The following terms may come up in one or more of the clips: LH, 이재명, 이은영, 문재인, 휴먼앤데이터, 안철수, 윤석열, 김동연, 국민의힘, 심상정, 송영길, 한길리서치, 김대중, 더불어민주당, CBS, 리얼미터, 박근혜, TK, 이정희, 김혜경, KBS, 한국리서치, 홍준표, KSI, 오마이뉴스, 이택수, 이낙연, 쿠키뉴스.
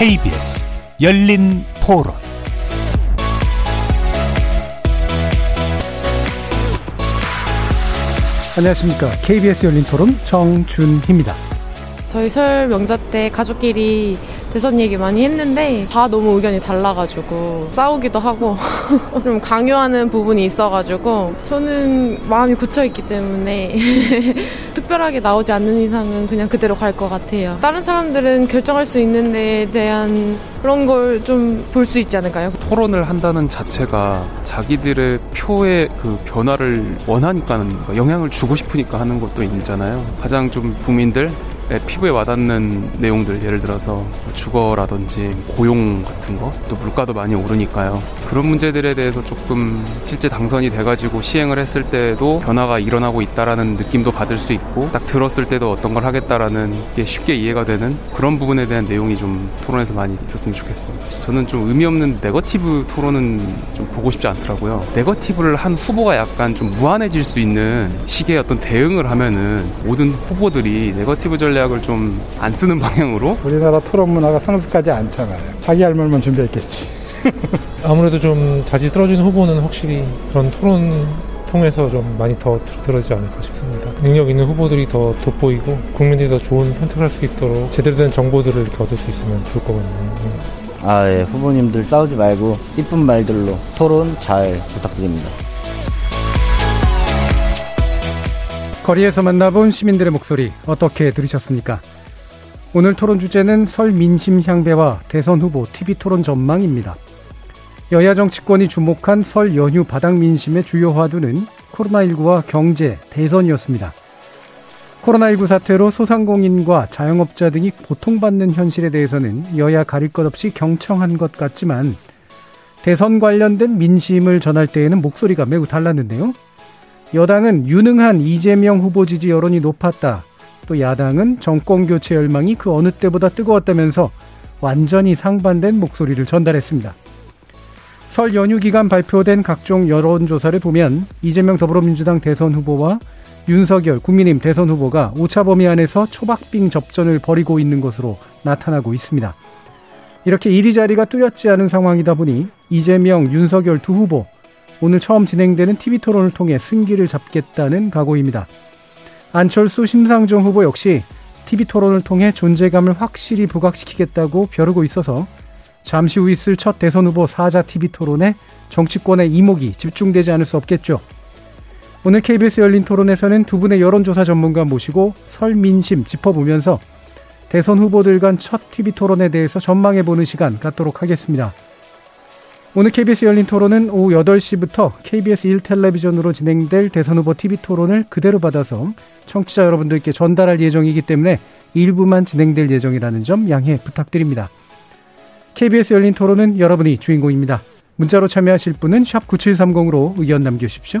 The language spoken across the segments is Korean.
KBS 열린 토론. 안녕하십니까. KBS 열린 토론 정준희입니다. 저희 설 명절 때 가족끼리 대선 얘기 많이 했는데 다 너무 의견이 달라가지고 싸우기도 하고 좀 강요하는 부분이 있어가지고 저는 마음이 굳혀있기 때문에 특별하게 나오지 않는 이상은 그냥 그대로 갈 것 같아요. 다른 사람들은 결정할 수 있는 데에 대한 그런 걸 좀 볼 수 있지 않을까요? 토론을 한다는 자체가 자기들의 표의 그 변화를 원하니까는 영향을 주고 싶으니까 하는 것도 있잖아요. 가장 좀 국민들 피부에 와닿는 내용들, 예를 들어서 주거라든지 고용 같은 거, 또 물가도 많이 오르니까요. 그런 문제들에 대해서 조금 실제 당선이 돼가지고 시행을 했을 때도 변화가 일어나고 있다라는 느낌도 받을 수 있고, 딱 들었을 때도 어떤 걸 하겠다라는 게 쉽게 이해가 되는 그런 부분에 대한 내용이 좀 토론에서 많이 있었으면 좋겠습니다. 저는 좀 의미 없는 네거티브 토론은 좀 보고 싶지 않더라고요. 네거티브를 한 후보가 약간 좀 무한해질 수 있는 식의 어떤 대응을 하면은 모든 후보들이 네거티브 전략 약을 좀 안 쓰는 방향으로. 우리나라 토론 문화가 상수까지 않잖아요. 자기 할 말만 준비했겠지. 아무래도 좀 자지 떨어진 후보는 확실히 그런 토론 통해서 좀 많이 더 들어지지 않을까 싶습니다. 능력 있는 후보들이 더 돋보이고 국민들이 더 좋은 선택을 할 수 있도록 제대로 된 정보들을 이렇게 얻을 수 있으면 좋을 것 같네요. 예. 후보님들 싸우지 말고 이쁜 말들로 토론 잘 부탁드립니다. 거리에서 만나본 시민들의 목소리 어떻게 들으셨습니까? 오늘 토론 주제는 설 민심 향배와 대선 후보 TV토론 전망입니다. 여야 정치권이 주목한 설 연휴 바닥 민심의 주요 화두는 코로나19와 경제, 대선이었습니다. 코로나19 사태로 소상공인과 자영업자 등이 고통받는 현실에 대해서는 여야 가릴 것 없이 경청한 것 같지만 대선 관련된 민심을 전할 때에는 목소리가 매우 달랐는데요. 여당은 유능한 이재명 후보 지지 여론이 높았다. 또 야당은 정권교체 열망이 그 어느 때보다 뜨거웠다면서 완전히 상반된 목소리를 전달했습니다. 설 연휴 기간 발표된 각종 여론조사를 보면 이재명 더불어민주당 대선 후보와 윤석열 국민의힘 대선 후보가 오차범위 안에서 초박빙 접전을 벌이고 있는 것으로 나타나고 있습니다. 이렇게 이리저리가 뚜렷지 않은 상황이다 보니 이재명, 윤석열 두 후보 오늘 처음 진행되는 TV토론을 통해 승기를 잡겠다는 각오입니다. 안철수, 심상정 후보 역시 TV토론을 통해 존재감을 확실히 부각시키겠다고 벼르고 있어서 잠시 후 있을 첫 대선 후보 4자 TV토론에 정치권의 이목이 집중되지 않을 수 없겠죠. 오늘 KBS 열린 토론에서는 두 분의 여론조사 전문가 모시고 설 민심 짚어보면서 대선 후보들 간 첫 TV토론에 대해서 전망해보는 시간 갖도록 하겠습니다. 오늘 KBS 열린 토론은 오후 8시부터 KBS 1텔레비전으로 진행될 대선 후보 TV토론을 그대로 받아서 청취자 여러분들께 전달할 예정이기 때문에 일부만 진행될 예정이라는 점 양해 부탁드립니다. KBS 열린 토론은 여러분이 주인공입니다. 문자로 참여하실 분은 샵 9730으로 의견 남겨주십시오.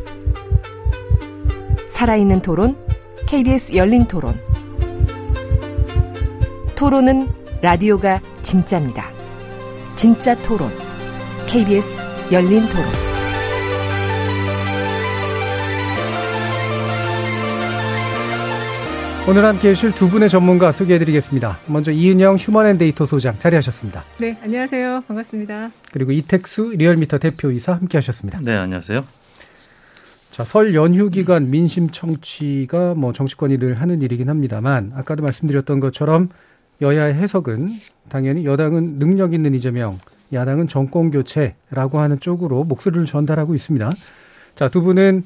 살아있는 토론, KBS 열린 토론. 토론은 라디오가 진짜입니다. 진짜 토론, KBS 열린 토론. 오늘 함께해 주실 두 분의 전문가 소개해드리겠습니다. 먼저 이은영 휴먼앤데이터 소장 자리하셨습니다. 네, 안녕하세요. 반갑습니다. 그리고 이택수 리얼미터 대표이사 함께하셨습니다. 네, 안녕하세요. 자, 설 연휴 기간 민심 청취가 정치권이 늘 하는 일이긴 합니다만 아까도 말씀드렸던 것처럼 여야의 해석은 당연히 여당은 능력 있는 이재명, 야당은 정권교체라고 하는 쪽으로 목소리를 전달하고 있습니다. 자, 두 분은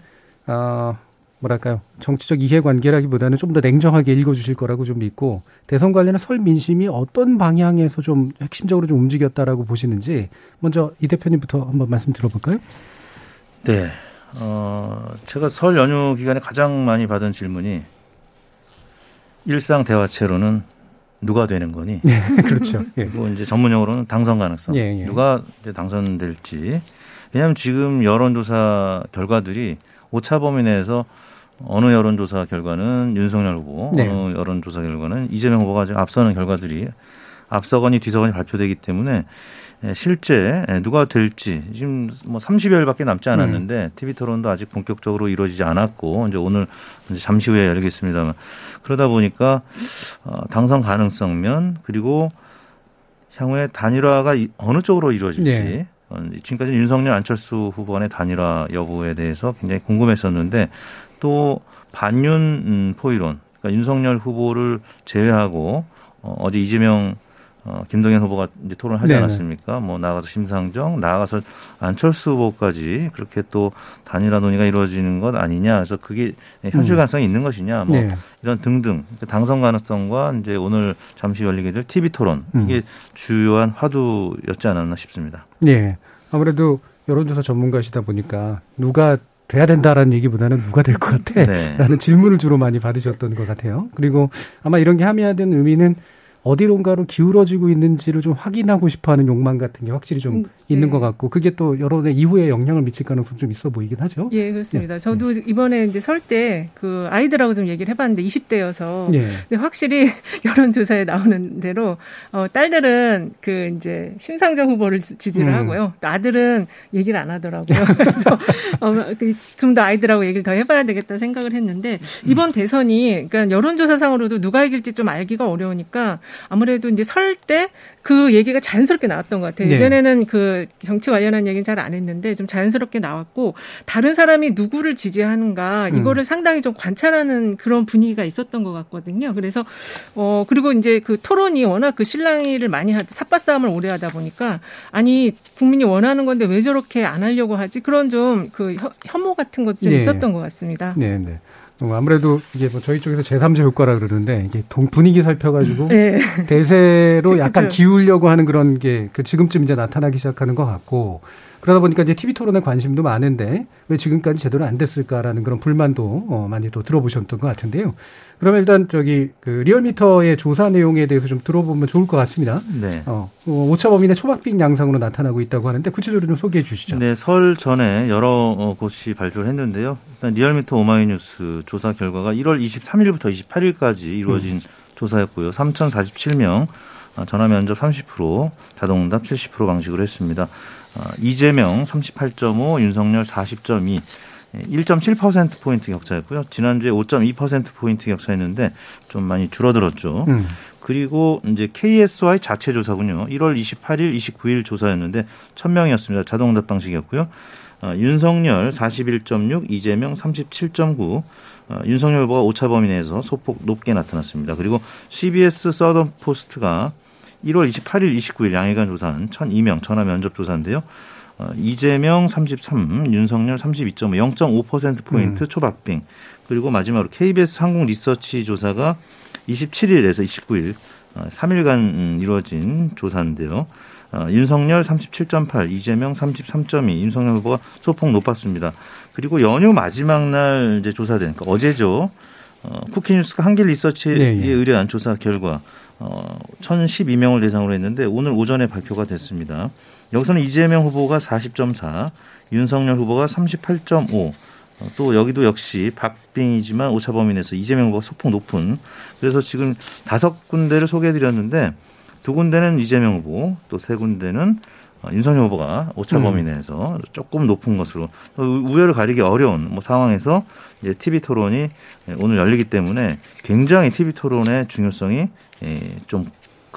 정치적 이해관계라기보다는 좀 더 냉정하게 읽어주실 거라고 좀 믿고 대선 관련한 설 민심이 어떤 방향에서 좀 핵심적으로 좀 움직였다라고 보시는지 먼저 이 대표님부터 한번 말씀 들어볼까요? 네, 제가 설 연휴 기간에 가장 많이 받은 질문이 일상 대화체로는 누가 되는 거니? 네, 그렇죠. 예. 그리고 이제 전문용어로는 당선 가능성. 예, 예. 누가 이제 당선될지. 왜냐하면 지금 여론조사 결과들이 오차 범위 내에서 어느 여론조사 결과는 윤석열 후보, 네. 어느 여론조사 결과는 이재명 후보가 지금 앞서는 결과들이 앞서거니 뒤서거니 발표되기 때문에 실제 누가 될지 지금 뭐 30여일밖에 남지 않았는데 TV 토론도 아직 본격적으로 이루어지지 않았고 이제 오늘 이제 잠시 후에 열리겠습니다만 그러다 보니까 당선 가능성면 그리고 향후에 단일화가 어느 쪽으로 이루어질지 네. 지금까지 윤석열 안철수 후보 간의 단일화 여부에 대해서 굉장히 궁금했었는데 또 반윤 포이론 그러니까 윤석열 후보를 제외하고 어제 이재명 김동연 후보가 이제 토론하지 네네. 않았습니까? 뭐 나가서 심상정, 나가서 안철수 후보까지 그렇게 또 단일화 논의가 이루어지는 것 아니냐. 그래서 그게 현실 가능성이 있는 것이냐. 뭐 네. 이런 등등 당선 가능성과 이제 오늘 잠시 열리게 될 TV 토론 이게 주요한 화두였지 않았나 싶습니다. 네, 아무래도 여론조사 전문가시다 보니까 누가 돼야 된다라는 얘기보다는 누가 될 것 같아? 네. 라는 질문을 주로 많이 받으셨던 것 같아요. 그리고 아마 이런 게 함의하는 의미는 어디론가로 기울어지고 있는지를 좀 확인하고 싶어하는 욕망 같은 게 확실히 좀 네. 있는 것 같고 그게 또 여론의 이후에 영향을 미칠 가능성 좀 있어 보이긴 하죠. 예, 그렇습니다. 예. 저도 이번에 이제 설 때 그 아이들하고 좀 얘기를 해봤는데 20대여서 예. 근데 확실히 여론조사에 나오는 대로 딸들은 그 이제 심상정 후보를 지지를 하고요. 또 아들은 얘기를 안 하더라고요. 그래서 좀 더 아이들하고 얘기를 더 해봐야 되겠다 생각을 했는데 이번 대선이 그러니까 여론조사상으로도 누가 이길지 좀 알기가 어려우니까. 아무래도 이제 설 때 그 얘기가 자연스럽게 나왔던 것 같아요. 네. 예전에는 그 정치 관련한 얘기는 잘 안 했는데 좀 자연스럽게 나왔고 다른 사람이 누구를 지지하는가 이거를 상당히 좀 관찰하는 그런 분위기가 있었던 것 같거든요. 그래서 그리고 이제 그 토론이 워낙 그 실랑이를 많이 삿바싸움을 오래 하다 보니까 아니 국민이 원하는 건데 왜 저렇게 안 하려고 하지? 그런 좀 그 혐오 같은 것도 좀 네. 있었던 것 같습니다. 네, 네. 아무래도 이게 뭐 저희 쪽에서 제3제 효과라 그러는데 이게 분위기 살펴가지고 네. 대세로 약간 그렇죠. 기울려고 하는 그런 게 지금쯤 이제 나타나기 시작하는 것 같고 그러다 보니까 이제 TV 토론에 관심도 많은데 왜 지금까지 제대로 안 됐을까라는 그런 불만도 많이 또 들어보셨던 것 같은데요. 그러면 일단 저기 그 리얼미터의 조사 내용에 대해서 좀 들어보면 좋을 것 같습니다. 네. 오차 범위 내 초박빙 양상으로 나타나고 있다고 하는데 구체적으로 좀 소개해 주시죠. 네, 설 전에 여러 곳이 발표를 했는데요. 일단 리얼미터 오마이뉴스 조사 결과가 1월 23일부터 28일까지 이루어진 조사였고요. 3,047명, 전화 면접 30%, 자동응답 70% 방식으로 했습니다. 이재명 38.5, 윤석열 40.2. 1.7%포인트 격차였고요. 지난주에 5.2%포인트 격차였는데 좀 많이 줄어들었죠. 그리고 이제 KSI 자체 조사군요. 1월 28일, 29일 조사였는데 1000명이었습니다. 자동응답 방식이었고요. 윤석열 41.6, 이재명 37.9, 윤석열 후보가 오차 범위 내에서 소폭 높게 나타났습니다. 그리고 CBS 서던 포스트가 1월 28일, 29일 양일간 조사한 1002명 전화 면접 조사인데요. 이재명 33, 윤석열 32.5, 0.5%포인트 초박빙. 그리고 마지막으로 KBS 한국리서치 조사가 27일에서 29일, 3일간 이루어진 조사인데요. 윤석열 37.8, 이재명 33.2, 윤석열 후보가 소폭 높았습니다. 그리고 연휴 마지막 날 이제 조사된, 그러니까 어제죠. 쿠키뉴스가 한길리서치에 의뢰한 조사 결과 1012명을 대상으로 했는데 오늘 오전에 발표가 됐습니다. 여기서는 이재명 후보가 40.4, 윤석열 후보가 38.5, 또 여기도 역시 박빙이지만 오차 범위 내에서 이재명 후보가 소폭 높은. 그래서 지금 5군데를 소개해드렸는데 2군데는 이재명 후보, 또 3군데는 윤석열 후보가 오차 범위 내에서 조금 높은 것으로 우열을 가리기 어려운 상황에서 이제 TV 토론이 오늘 열리기 때문에 굉장히 TV 토론의 중요성이 좀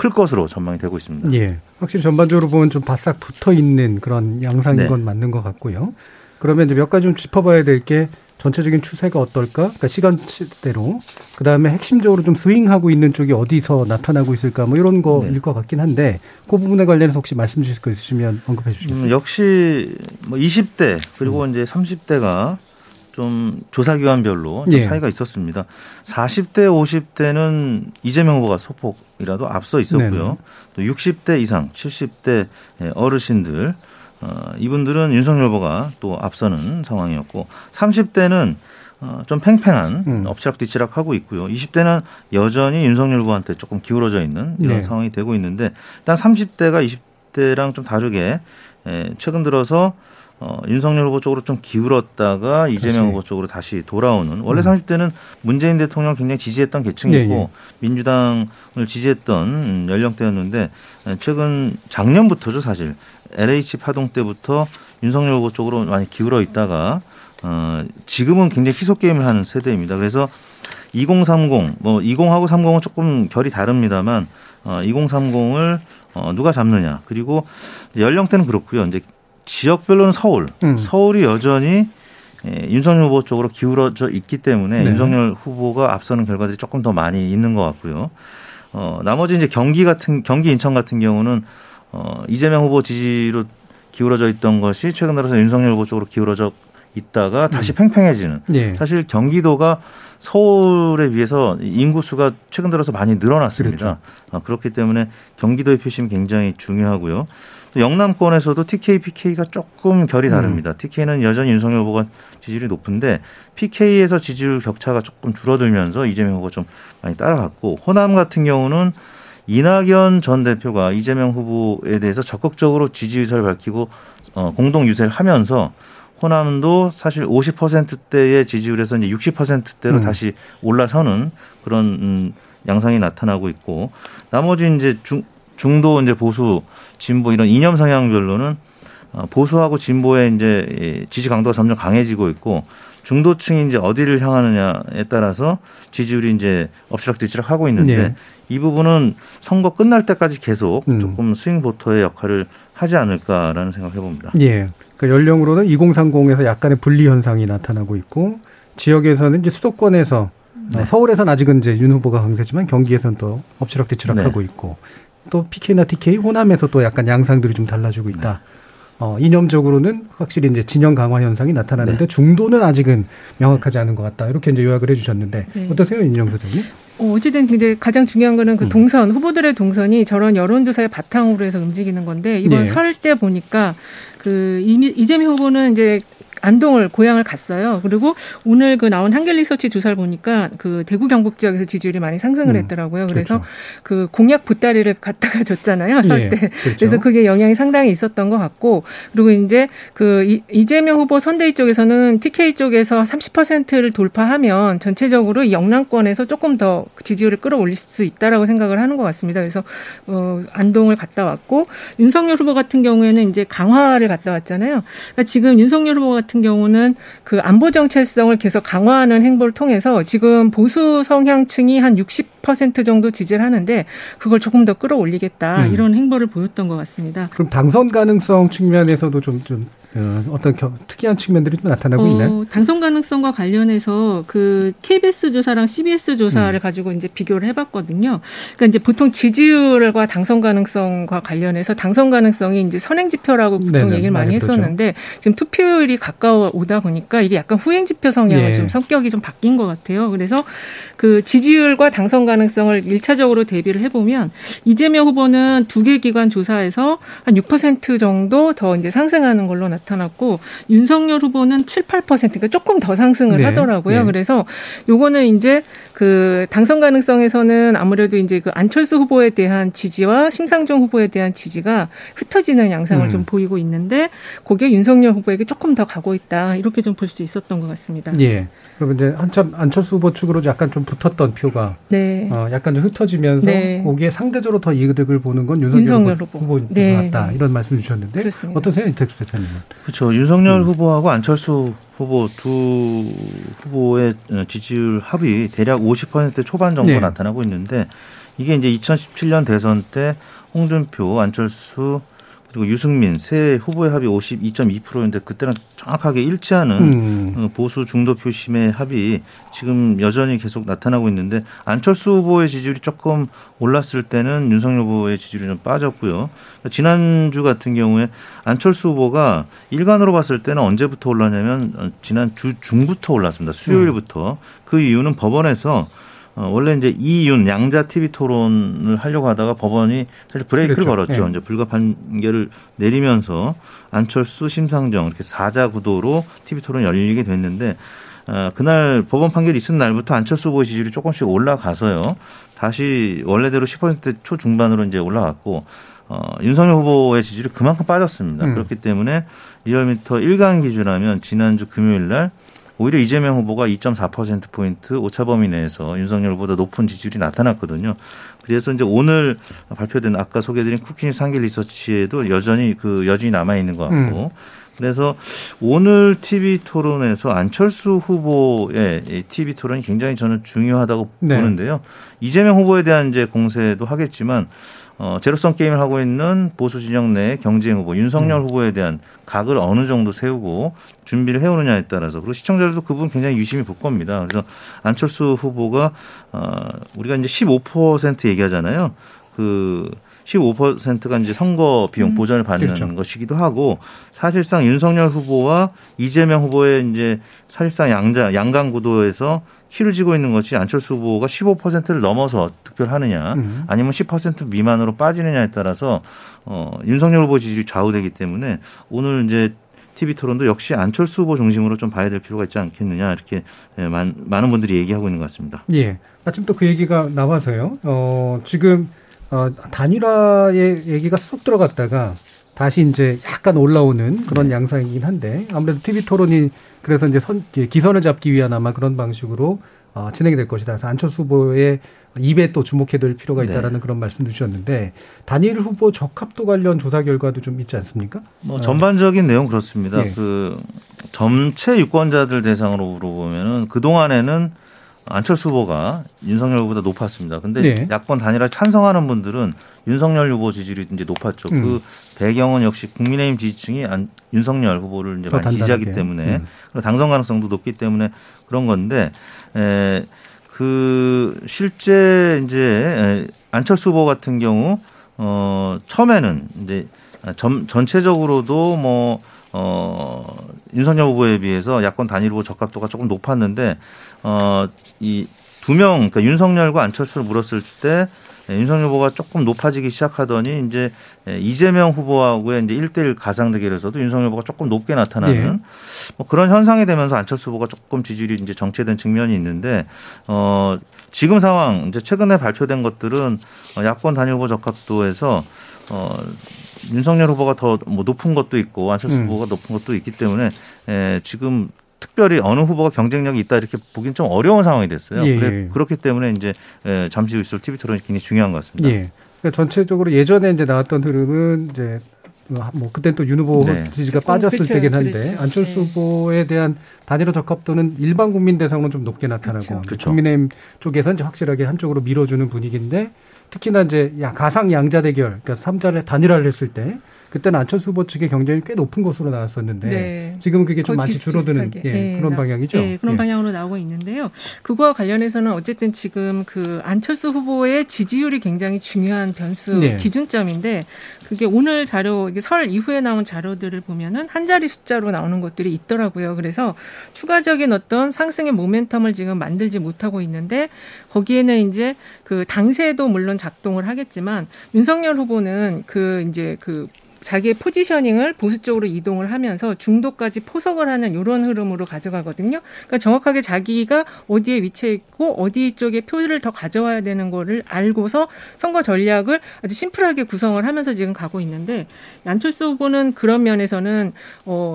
클 것으로 전망이 되고 있습니다. 예, 확실히 전반적으로 보면 좀 바싹 붙어있는 그런 양상인 건 맞는 것 같고요. 그러면 이제 몇 가지 좀 짚어봐야 될 게 전체적인 추세가 어떨까? 그러니까 시간대로. 그다음에 핵심적으로 좀 스윙하고 있는 쪽이 어디서 나타나고 있을까? 뭐 이런 거일 것 같긴 한데 그 부분에 관련해서 혹시 말씀 주실 거 있으시면 언급해 주시겠어요? 역시 뭐 20대 그리고 이제 30대가 좀 조사 기관별로 좀 차이가 있었습니다. 40대, 50대는 이재명 후보가 소폭이라도 앞서 있었고요. 또 60대 이상, 70대 어르신들 이분들은 윤석열 후보가 또 앞서는 상황이었고 30대는 좀 팽팽한 엎치락뒤치락하고 있고요. 20대는 여전히 윤석열 후보한테 조금 기울어져 있는 이런 네. 상황이 되고 있는데, 일단 30대가 20대랑 좀 다르게 최근 들어서 윤석열 후보 쪽으로 좀 기울었다가 다시. 이재명 후보 쪽으로 다시 돌아오는, 원래 30대는 문재인 대통령을 굉장히 지지했던 계층이고 네. 민주당을 지지했던 연령대였는데, 최근 작년부터죠 사실. LH 파동 때부터 윤석열 후보 쪽으로 많이 기울어 있다가 지금은 굉장히 희소게임을 하는 세대입니다. 그래서 2030, 뭐 20하고 30은 조금 결이 다릅니다만 2030을 누가 잡느냐. 그리고 연령대는 그렇고요. 이제 지역별로는 서울이 여전히 윤석열 후보 쪽으로 기울어져 있기 때문에 네. 윤석열 후보가 앞서는 결과들이 조금 더 많이 있는 것 같고요. 나머지 이제 경기 인천 같은 경우는 이재명 후보 지지로 기울어져 있던 것이 최근 들어서 윤석열 후보 쪽으로 기울어져 있다가 다시 팽팽해지는. 네. 사실 경기도가 서울에 비해서 인구수가 최근 들어서 많이 늘어났습니다. 그렇죠. 그렇기 때문에 경기도의 표심이 굉장히 중요하고요. 또 영남권에서도 TK, PK가 조금 결이 다릅니다. TK는 여전히 윤석열 후보가 지지율이 높은데 PK에서 지지율 격차가 조금 줄어들면서 이재명 후보가 좀 많이 따라갔고, 호남 같은 경우는 이낙연 전 대표가 이재명 후보에 대해서 적극적으로 지지 의사를 밝히고 공동 유세를 하면서 호남도 사실 50%대의 지지율에서 이제 60%대로 다시 올라서는 그런 양상이 나타나고 있고, 나머지 이제 중도 이제 보수 진보 이런 이념 성향별로는 보수하고 진보의 이제 지지 강도가 점점 강해지고 있고, 중도층이 이제 어디를 향하느냐에 따라서 지지율이 이제 엎치락뒤치락 하고 있는데 네. 이 부분은 선거 끝날 때까지 계속 조금 스윙보터의 역할을 하지 않을까라는 생각을 해봅니다. 예. 그러니까 연령으로는 2030에서 약간의 분리 현상이 나타나고 있고, 지역에서는 이제 수도권에서 네. 서울에서는 아직은 이제 윤 후보가 강세지만 경기에서는 또 엎치락뒤치락하고 네. 있고, 또 PK나 TK 호남에서 또 약간 양상들이 좀 달라지고 있다. 네. 이념적으로는 확실히 이제 진영 강화 현상이 나타나는데 네. 중도는 아직은 명확하지 않은 것 같다. 이렇게 이제 요약을 해주셨는데 네. 어떠세요, 이은영 소장님? 어쨌든 근데 가장 중요한 거는 그 동선, 후보들의 동선이 저런 여론조사의 바탕으로 해서 움직이는 건데, 이번 네. 설 때 보니까 그 이재명 후보는 이제 안동을, 고향을 갔어요. 그리고 오늘 그 나온 한길리서치 조사를 보니까 그 대구 경북 지역에서 지지율이 많이 상승을 했더라고요. 그래서 그렇죠. 그 공약 보따리를 갖다가 줬잖아요. 설 때. 예, 그렇죠. 그래서 그게 영향이 상당히 있었던 것 같고, 그리고 이제 그 이재명 후보 선대위 쪽에서는 TK 쪽에서 30%를 돌파하면 전체적으로 영남권에서 조금 더 지지율을 끌어올릴 수 있다라고 생각을 하는 것 같습니다. 그래서 안동을 갔다 왔고, 윤석열 후보 같은 경우에는 이제 강화를 갔다 왔잖아요. 그러니까 지금 윤석열 후보 같은 경우는 그 안보 정체성을 계속 강화하는 행보를 통해서 지금 보수 성향층이 한 60% 정도 지지를 하는데 그걸 조금 더 끌어올리겠다 이런 행보를 보였던 것 같습니다. 그럼 당선 가능성 측면에서도 좀 어떤 특이한 측면들이 좀 나타나고 있나요? 당선 가능성과 관련해서 그 KBS 조사랑 CBS 조사를 가지고 이제 비교를 해봤거든요. 그러니까 이제 보통 지지율과 당선 가능성과 관련해서 당선 가능성이 이제 선행 지표라고 보통 네네, 얘기를 많이 했었는데 그렇죠. 지금 투표율이 가까워 오다 보니까 이게 약간 후행 지표 성향을 예. 좀 성격이 좀 바뀐 것 같아요. 그래서 그 지지율과 당선 가능성을 1차적으로 대비를 해보면 이재명 후보는 두 개 기관 조사에서 한 6% 정도 더 이제 상승하는 걸로 나타났고, 윤석열 후보는 7, 8%가 조금 더 상승을 네. 하더라고요. 네. 그래서 요거는 이제 그 당선 가능성에서는 아무래도 이제 그 안철수 후보에 대한 지지와 심상정 후보에 대한 지지가 흩어지는 양상을 좀 보이고 있는데, 그게 윤석열 후보에게 조금 더 가고 있다. 이렇게 좀 볼 수 있었던 것 같습니다. 예. 그럼 이제 한참 안철수 후보 측으로 약간 좀 붙었던 표가 네. 약간 좀 흩어지면서 네. 거기에 상대적으로 더 이득을 보는 건 윤석열 후보인 것 네. 같다. 이런 말씀을 주셨는데 그렇습니다. 어떠세요, 이택수 대표님은? 그렇죠. 윤석열 후보하고 안철수 후보 두 후보의 지지율 합이 대략 50% 초반 정도 네. 나타나고 있는데, 이게 이제 2017년 대선 때 홍준표, 안철수 그리고 유승민 세 후보의 합이 52.2%인데 그때랑 정확하게 일치하는 보수 중도 표심의 합이 지금 여전히 계속 나타나고 있는데, 안철수 후보의 지지율이 조금 올랐을 때는 윤석열 후보의 지지율이 좀 빠졌고요. 지난주 같은 경우에 안철수 후보가 일간으로 봤을 때는 언제부터 올랐냐면 지난주 중부터 올랐습니다. 수요일부터. 그 이유는 법원에서 원래 이제 이윤 양자 TV 토론을 하려고 하다가 법원이 사실 브레이크를 그렇죠. 걸었죠. 네. 이제 불가 판결을 내리면서 안철수, 심상정 이렇게 4자 구도로 TV 토론이 열리게 됐는데, 그날 법원 판결이 있은 날부터 안철수 후보 지지율이 조금씩 올라가서요. 다시 원래대로 10% 초중반으로 이제 올라갔고 윤석열 후보의 지지율이 그만큼 빠졌습니다. 그렇기 때문에 리얼미터 1강 기준하면 지난주 금요일 날 오히려 이재명 후보가 2.4%포인트 오차범위 내에서 윤석열 후보보다 높은 지지율이 나타났거든요. 그래서 이제 오늘 발표된 아까 소개해드린 쿠키뉴스 한길리서치에도 여전히 그 여진이 남아있는 것 같고 그래서 오늘 TV 토론에서 안철수 후보의 TV 토론이 굉장히 저는 중요하다고 보는데요. 이재명 후보에 대한 이제 공세도 하겠지만 제로성 게임을 하고 있는 보수 진영 내 경쟁 후보 윤석열 후보에 대한 각을 어느 정도 세우고 준비를 해오느냐에 따라서 그리고 시청자들도 그 부분 굉장히 유심히 볼 겁니다. 그래서 안철수 후보가 우리가 이제 15% 얘기하잖아요. 그 15%가 이제 선거 비용 보전을 받는 그렇죠. 것이기도 하고 사실상 윤석열 후보와 이재명 후보의 이제 사실상 양강 구도에서 키를 쥐고 있는 것이 안철수 후보가 15%를 넘어서 득표를 하느냐 아니면 10% 미만으로 빠지느냐에 따라서 윤석열 후보 지지율이 좌우되기 때문에 오늘 이제 TV 토론도 역시 안철수 후보 중심으로 좀 봐야 될 필요가 있지 않겠느냐 이렇게 많은 분들이 얘기하고 있는 것 같습니다. 예, 마침 또 그 얘기가 나와서요. 지금 단일화의 얘기가 쏙 들어갔다가 다시 이제 약간 올라오는 그런 양상이긴 한데 아무래도 TV 토론이 그래서 이제 기선을 잡기 위한 아마 그런 방식으로 진행이 될 것이다. 그래서 안철수 후보의 입에 또 주목해둘 필요가 있다라는 그런 말씀도 주셨는데 단일 후보 적합도 관련 조사 결과도 좀 있지 않습니까? 뭐 전반적인 내용 그렇습니다. 네. 그 전체 유권자들 대상으로 보면은 그 동안에는 안철수 후보가 윤석열 후보보다 높았습니다. 그런데 야권 단일화 찬성하는 분들은 윤석열 후보 지지율이 이제 높았죠. 그 배경은 역시 국민의힘 지지층이 윤석열 후보를 이제 많이 지지하기 때문에 그리고 당선 가능성도 높기 때문에 그런 건데 그 실제 이제 안철수 후보 같은 경우 처음에는 이제 전체적으로도 뭐 윤석열 후보에 비해서 야권 단일 후보 적합도가 조금 높았는데 이 두 명 그러니까 윤석열과 안철수를 물었을 때 윤석열 후보가 조금 높아지기 시작하더니 이제 이재명 후보하고의 이제 1대1 가상 대결에서도 윤석열 후보가 조금 높게 나타나는 뭐 그런 현상이 되면서 안철수 후보가 조금 지지율이 이제 정체된 측면이 있는데 지금 상황 이제 최근에 발표된 것들은 야권 단일 후보 적합도에서 윤석열 후보가 더 뭐 높은 것도 있고 안철수 후보가 높은 것도 있기 때문에 지금 특별히 어느 후보가 경쟁력이 있다 이렇게 보긴 좀 어려운 상황이 됐어요. 그렇기 때문에 이제 잠시 후 있을 TV 토론이 굉장히 중요한 것 같습니다. 예. 그러니까 전체적으로 예전에 이제 나왔던 흐름은 이제 뭐 그때 또 윤 후보 지지가 빠졌을 때긴 한데 안철수 후보에 대한 단일화 적합도는 일반 국민 대상으로 좀 높게 나타나고 국민의힘 쪽에서는 이제 확실하게 한쪽으로 밀어주는 분위기인데. 특히나 이제 가상 양자 대결, 그러니까 3자를 단일화를 했을 때 그때는 안철수 후보 측의 경쟁이 꽤 높은 것으로 나왔었는데 지금은 그게 좀 많이 줄어드는 그런 방향이죠. 그런 방향으로 나오고 있는데요. 그거와 관련해서는 어쨌든 지금 그 안철수 후보의 지지율이 굉장히 중요한 변수 기준점인데 그게 오늘 자료, 이게 설 이후에 나온 자료들을 보면은 한 자리 숫자로 나오는 것들이 있더라고요. 그래서 추가적인 어떤 상승의 모멘텀을 지금 만들지 못하고 있는데 거기에는 이제 그 당세도 물론 작동을 하겠지만 윤석열 후보는 그 이제 그 자기의 포지셔닝을 보수 쪽으로 이동을 하면서 중도까지 포석을 하는 이런 흐름으로 가져가거든요. 그러니까 정확하게 자기가 어디에 위치해 있고 어디 쪽에 표를 더 가져와야 되는 거를 알고서 선거 전략을 아주 심플하게 구성을 하면서 지금 가고 있는데 안철수 후보는 그런 면에서는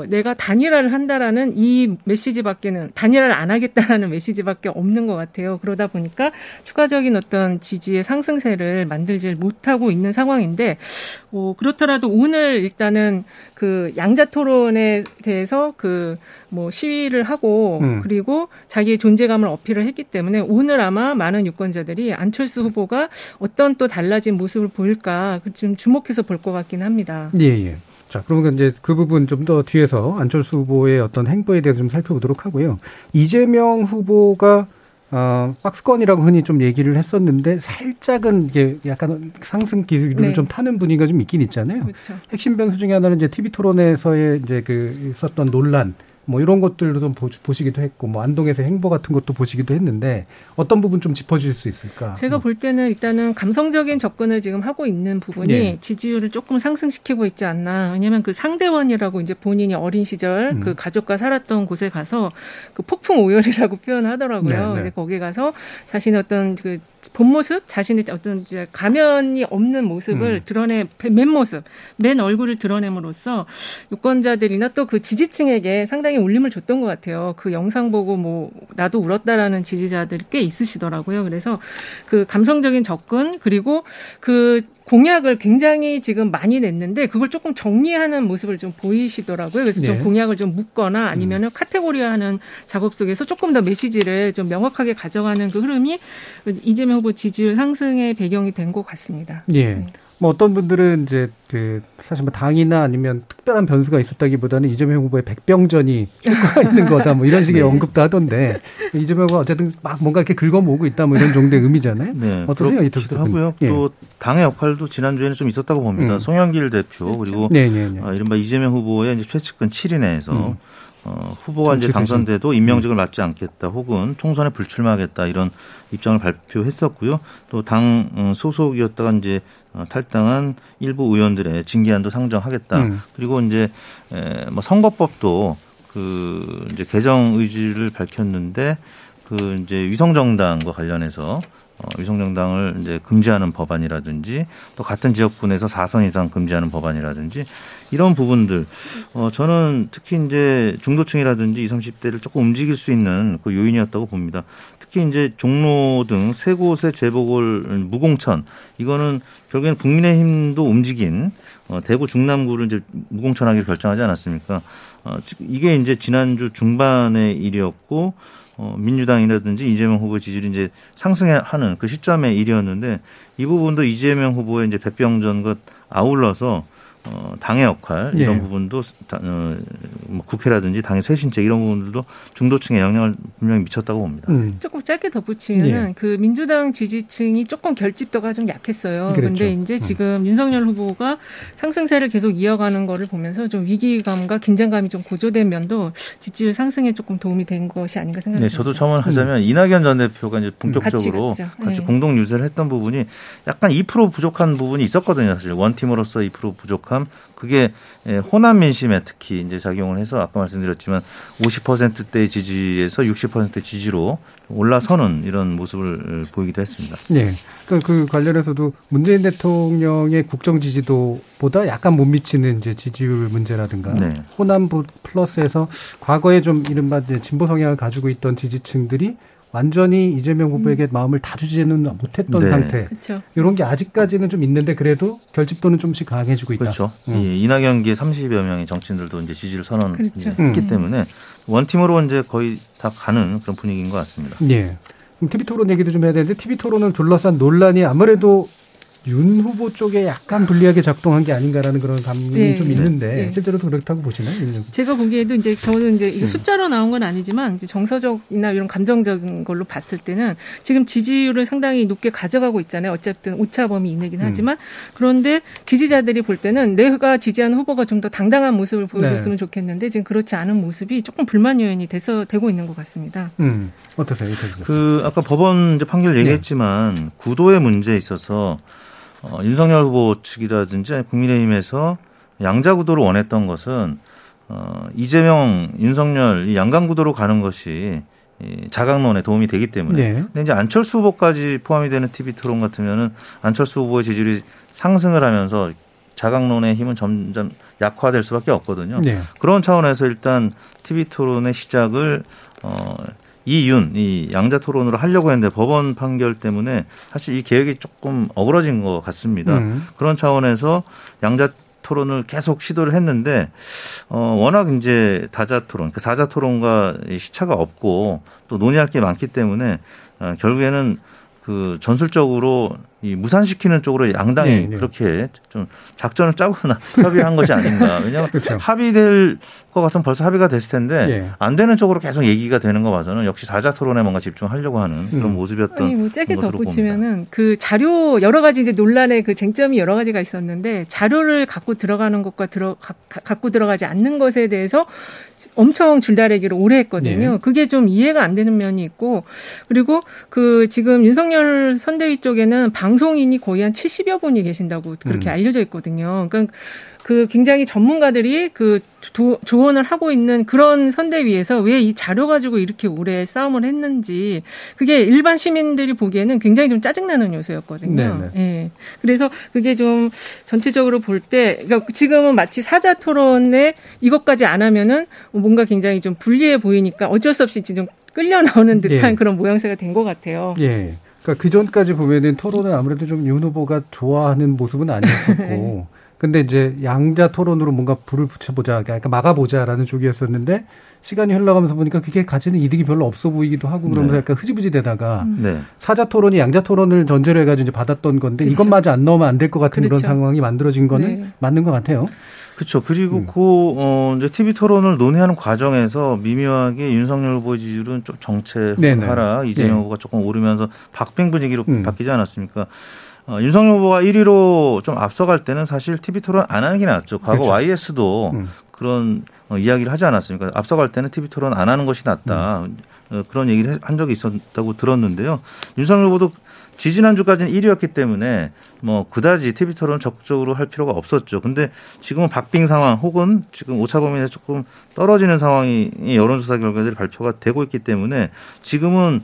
내가 단일화를 한다라는 이 메시지밖에는 단일화를 안 하겠다라는 메시지밖에 없는 것 같아요. 그러다 보니까 추가적인 어떤 지지의 상승세를 만들지 못하고 있는 상황인데 그렇더라도 오늘 일단은 그 양자 토론에 대해서 그 뭐 시위를 하고 그리고 자기의 존재감을 어필을 했기 때문에 오늘 아마 많은 유권자들이 안철수 후보가 어떤 또 달라진 모습을 보일까 좀 주목해서 볼 것 같긴 합니다. 예. 자, 그러면 이제 그 부분 좀 더 뒤에서 안철수 후보의 어떤 행보에 대해서 좀 살펴보도록 하고요. 이재명 후보가 박스권이라고 흔히 좀 얘기를 했었는데 살짝은 이게 약간 상승 기류를 좀 타는 분위기가 좀 있긴 있잖아요. 핵심 변수 중에 하나는 이제 TV 토론에서의 이제 그 있었던 논란 뭐 이런 것들도 좀 보시기도 했고, 뭐 안동에서 행보 같은 것도 보시기도 했는데 어떤 부분 좀 짚어주실 수 있을까? 제가 볼 때는 일단은 감성적인 접근을 지금 하고 있는 부분이 예. 지지율을 조금 상승시키고 있지 않나. 왜냐하면 그 상대원이라고 이제 본인이 어린 시절 그 가족과 살았던 곳에 가서 그 폭풍 오열이라고 표현하더라고요. 네, 네. 근데 거기 가서 자신의 어떤 그 본 모습, 자신의 어떤 이제 가면이 없는 모습을 드러내 맨 모습, 맨 얼굴을 드러냄으로써 유권자들이나 또 그 지지층에게 상당히 울림을 줬던 것 같아요. 그 영상 보고 뭐 나도 울었다라는 지지자들이 꽤 있으시더라고요. 그래서 그 감성적인 접근 그리고 그 공약을 굉장히 지금 많이 냈는데 그걸 조금 정리하는 모습을 좀 보이시더라고요. 그래서 네. 좀 공약을 좀 묶거나 아니면은 카테고리화하는 작업 속에서 조금 더 메시지를 좀 명확하게 가져가는 그 흐름이 이재명 후보 지지율 상승의 배경이 된 것 같습니다. 예. 네. 뭐 어떤 분들은 이제 그 사실 뭐 당이나 아니면 특별한 변수가 있었다기보다는 이재명 후보의 백병전이 효과가 있는 거다 뭐 이런 식의 네. 언급도 하던데 이재명 후보가 어쨌든 막 뭔가 이렇게 긁어 모으고 있다 뭐 이런 정도의 의미잖아요. 네. 어떠세요? 이택수 하고요. 예. 또 당의 역할도 지난주에는 좀 있었다고 봅니다. 송영길 대표 그렇죠. 그리고 네, 네, 네. 이른바 이재명 후보의 이제 최측근 7인회에서 후보가 이제 당선돼도 임명직을 맡지 않겠다 혹은 총선에 불출마하겠다 이런 입장을 발표했었고요. 또 당 소속이었다가 이제 탈당한 일부 의원들의 징계안도 상정하겠다. 그리고 이제 뭐 선거법도 그 이제 개정 의지를 밝혔는데 그 이제 위성정당과 관련해서 위성정당을 이제 금지하는 법안이라든지 또 같은 지역군에서 4선 이상 금지하는 법안이라든지 이런 부분들 저는 특히 이제 중도층이라든지 20, 30대를 조금 움직일 수 있는 그 요인이었다고 봅니다. 특히 이제 종로 등 세 곳의 재보궐 무공천 이거는 결국엔 국민의힘도 움직인 대구 중남구를 이제 무공천하기로 결정하지 않았습니까? 이게 이제 지난주 중반의 일이었고. 민주당이라든지 이재명 후보의 지지율이 이제 상승하는 그 시점의 일이었는데 이 부분도 이재명 후보의 이제 백병전과 아울러서 당의 역할 이런 네. 부분도 뭐 국회라든지 당의 쇄신책 이런 부분들도 중도층에 영향을 분명히 미쳤다고 봅니다. 조금 짧게 덧붙이면은 네. 그 민주당 지지층이 조금 결집도가 좀 약했어요. 그런데 이제 지금 윤석열 후보가 상승세를 계속 이어가는 거를 보면서 좀 위기감과 긴장감이 좀 고조된 면도 지지율 상승에 조금 도움이 된 것이 아닌가 생각합니다. 네, 저도 첨언하자면 이낙연 전 대표가 이제 본격적으로 같이 네. 공동 유세를 했던 부분이 약간 2% 부족한 부분이 있었거든요. 사실 원팀으로서 2% 부족한 그게 호남 민심에 특히 이제 작용을 해서 아까 말씀드렸지만 50%대의 지지에서 60%대 지지로 올라서는 이런 모습을 보이기도 했습니다. 네, 그러니까 그 관련해서도 문재인 대통령의 국정 지지도보다 약간 못 미치는 이제 지지율 문제라든가 네. 호남 플러스에서 과거에 좀 이른바 진보 성향을 가지고 있던 지지층들이 완전히 이재명 후보에게 마음을 다 주지는 못했던 네. 상태. 그쵸. 이런 게 아직까지는 좀 있는데 그래도 결집도는 좀씩 강해지고 있다. 그렇죠. 예, 이낙연계 30여 명의 정치인들도 이제 지지를 선언했기 그렇죠. 때문에 원팀으로 이제 거의 다 가는 그런 분위기인 것 같습니다. 예. 그럼 TV 토론 얘기도 좀 해야 되는데 TV 토론을 둘러싼 논란이 아무래도 윤 후보 쪽에 약간 불리하게 작동한 게 아닌가라는 그런 감이 네. 좀 있는데 네. 실제로도 그렇다고 보시나요? 제가 보기에도 이제 저는 이제 이게 숫자로 나온 건 아니지만 이제 정서적이나 이런 감정적인 걸로 봤을 때는 지금 지지율을 상당히 높게 가져가고 있잖아요. 어쨌든 오차범위 이내긴 하지만 그런데 지지자들이 볼 때는 내가 지지하는 후보가 좀 더 당당한 모습을 보여줬으면 네. 좋겠는데 지금 그렇지 않은 모습이 조금 불만 요인이 되고 있는 것 같습니다. 어떠세요? 그 아까 법원 이제 판결 얘기했지만 네. 구도의 문제에 있어서 윤석열 후보 측이라든지 국민의힘에서 양자 구도를 원했던 것은 이재명, 윤석열 이 양강 구도로 가는 것이 자강론에 도움이 되기 때문에. 네. 근데 이제 안철수 후보까지 포함이 되는 TV 토론 같으면은 안철수 후보의 지지율이 상승을 하면서 자강론의 힘은 점점 약화될 수밖에 없거든요. 네. 그런 차원에서 일단 TV 토론의 시작을 이 양자 토론으로 하려고 했는데 법원 판결 때문에 사실 이 계획이 조금 어그러진 것 같습니다. 그런 차원에서 양자 토론을 계속 시도를 했는데, 워낙 이제 다자 토론, 그 사자 토론과 시차가 없고 또 논의할 게 많기 때문에 결국에는 그 전술적으로 이 무산시키는 쪽으로 양당이 그렇게 좀 작전을 짜거나 협의한 것이 아닌가. 왜냐하면 그렇죠. 합의될 것 같으면 벌써 합의가 됐을 텐데 안 되는 쪽으로 계속 얘기가 되는 거 봐서는 역시 사자토론에 뭔가 집중하려고 하는 그런 모습이었던 아니, 뭐 짧게 덧붙이면은 그 자료 여러 가지 이제 논란의 그 쟁점이 여러 가지가 있었는데 자료를 갖고 들어가는 것과 갖고 들어가지 않는 것에 대해서 엄청 줄다리기를 오래 했거든요. 그게 좀 이해가 안 되는 면이 있고 그리고 그 지금 윤석열 선대위 쪽에는 방송인이 거의 한 70여 분이 계신다고 그렇게 알려져 있거든요. 그러니까 그 굉장히 전문가들이 그 조언을 하고 있는 그런 선대위에서 왜 이 자료 가지고 이렇게 오래 싸움을 했는지 그게 일반 시민들이 보기에는 굉장히 좀 짜증나는 요소였거든요. 예. 그래서 그게 좀 전체적으로 볼 때 그러니까 지금은 마치 사자 토론에 이것까지 안 하면은 뭔가 굉장히 좀 불리해 보이니까 어쩔 수 없이 좀 끌려 나오는 듯한 그런 모양새가 된 것 같아요. 예. 그러니까 그 전까지 보면은 토론은 아무래도 좀 윤 후보가 좋아하는 모습은 아니었고. 근데 이제 양자 토론으로 뭔가 불을 붙여보자, 그러니까 막아보자라는 쪽이었었는데 시간이 흘러가면서 보니까 그게 가지는 이득이 별로 없어 보이기도 하고 그러면서 약간 흐지부지 되다가 사자 토론이 양자 토론을 전제로 해가지고 이제 받았던 건데 이것마저 안 넣으면 안 될 것 같은 그런 상황이 만들어진 거는 맞는 것 같아요. 그렇죠. 그리고 이제 TV 토론을 논의하는 과정에서 미묘하게 윤석열 후보 지지율은 좀 정체 하락, 이재명 후보가 조금 오르면서 박빙 분위기로 바뀌지 않았습니까? 윤석열 후보가 1위로 좀 앞서갈 때는 사실 TV 토론 안 하는 게 낫죠. 과거 그렇죠. YS도 그런 이야기를 하지 않았습니까? 앞서갈 때는 TV 토론 안 하는 것이 낫다. 그런 얘기를 한 적이 있었다고 들었는데요. 윤석열 후보도 지지난주까지는 1위였기 때문에 뭐 그다지 TV 토론을 적극적으로 할 필요가 없었죠. 근데 지금은 박빙 상황 혹은 지금 오차 범위에 조금 떨어지는 상황이 여론조사 결과들이 발표가 되고 있기 때문에 지금은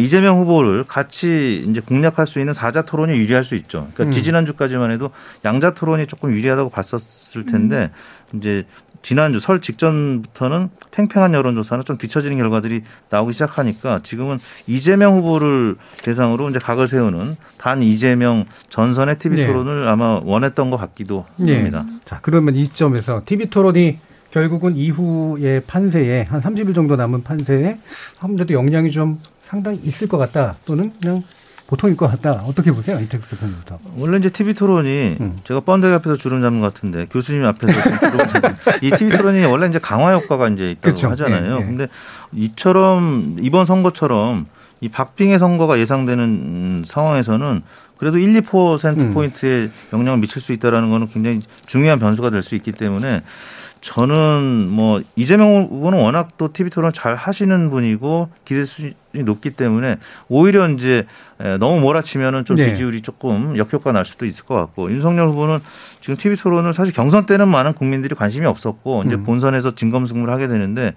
이재명 후보를 같이 이제 공략할 수 있는 사자 토론이 유리할 수 있죠. 그러니까 지난주까지만 해도 양자 토론이 조금 유리하다고 봤었을 텐데 이제 지난주 설 직전부터는 팽팽한 여론조사는 좀 뒤처지는 결과들이 나오기 시작하니까 지금은 이재명 후보를 대상으로 이제 각을 세우는 반 이재명 전선의 TV 토론을 아마 원했던 것 같기도 합니다. 자, 그러면 이 점에서 TV 토론이 결국은 이후의 판세에 한 30일 정도 남은 판세에 아무래도 영향이 좀 상당히 있을 것 같다 또는 그냥 보통일 것 같다. 어떻게 보세요? 이택수 대표님부터. 원래 이제 TV 토론이 제가 번데기 앞에서 주름 잡는 것 같은데 교수님 앞에서 주름 잡는 이 TV 토론이 원래 이제 강화 효과가 이제 있다고 그렇죠. 하잖아요. 그런데 이처럼 이번 선거처럼 이 박빙의 선거가 예상되는 상황에서는 그래도 1, 2%포인트의 영향을 미칠 수 있다는 것은 굉장히 중요한 변수가 될 수 있기 때문에 저는 뭐 이재명 후보는 워낙 또 TV 토론 잘 하시는 분이고 기대 수준이 높기 때문에 오히려 이제 너무 몰아치면은 좀 지지율이 조금 역효과 날 수도 있을 것 같고 윤석열 후보는 지금 TV 토론을 사실 경선 때는 많은 국민들이 관심이 없었고 이제 본선에서 진검승부를 하게 되는데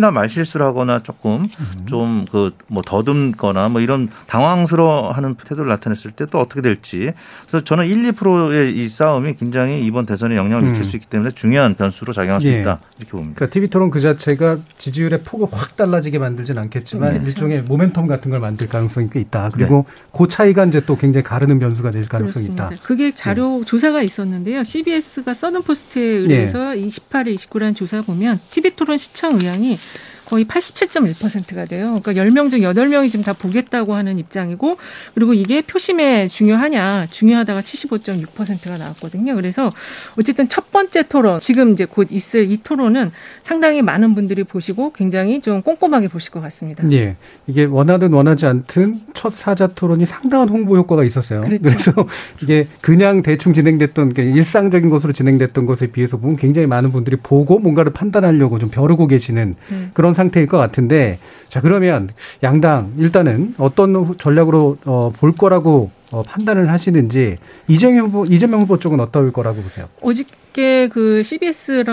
혹시나 말실수를 하거나 조금 좀 그 뭐 더듬거나 뭐 이런 당황스러워하는 태도를 나타냈을 때 또 어떻게 될지 그래서 저는 1, 2%의 이 싸움이 굉장히 이번 대선에 영향을 미칠 수 있기 때문에 중요한 변수로 작용할 수 있다 이렇게 봅니다. 그러니까 TV 토론 그 자체가 지지율의 폭을 확 달라지게 만들진 않겠지만 일종의 모멘텀 같은 걸 만들 가능성이 꽤 있다. 그리고 그 차이가 이제 또 굉장히 가르는 변수가 될 가능성이 있다. 그게 자료 조사가 있었는데요. CBS가 서든포스트에 의해서 28일, 29일한 조사 보면 TV 토론 시청 의향이 거의 87.1%가 돼요. 그러니까 10명 중 8명이 지금 다 보겠다고 하는 입장이고 그리고 이게 표심에 중요하다가 75.6%가 나왔거든요. 그래서 어쨌든 첫 번째 토론, 지금 이제 곧 있을 이 토론은 상당히 많은 분들이 보시고 굉장히 좀 꼼꼼하게 보실 것 같습니다. 예. 이게 원하든 원하지 않든 첫 사자 토론이 상당한 홍보 효과가 있었어요. 그렇죠. 그래서 이게 그냥 대충 진행됐던 게 일상적인 것으로 진행됐던 것에 비해서 보면 굉장히 많은 분들이 보고 뭔가를 판단하려고 좀 벼르고 계시는 그런 상태일 것 같은데 자 그러면 양당 일단은 어떤 전략으로 볼 거라고 판단을 하시는지 이재명 후보 쪽은 어떨 거라고 보세요? 어저께 그 CBS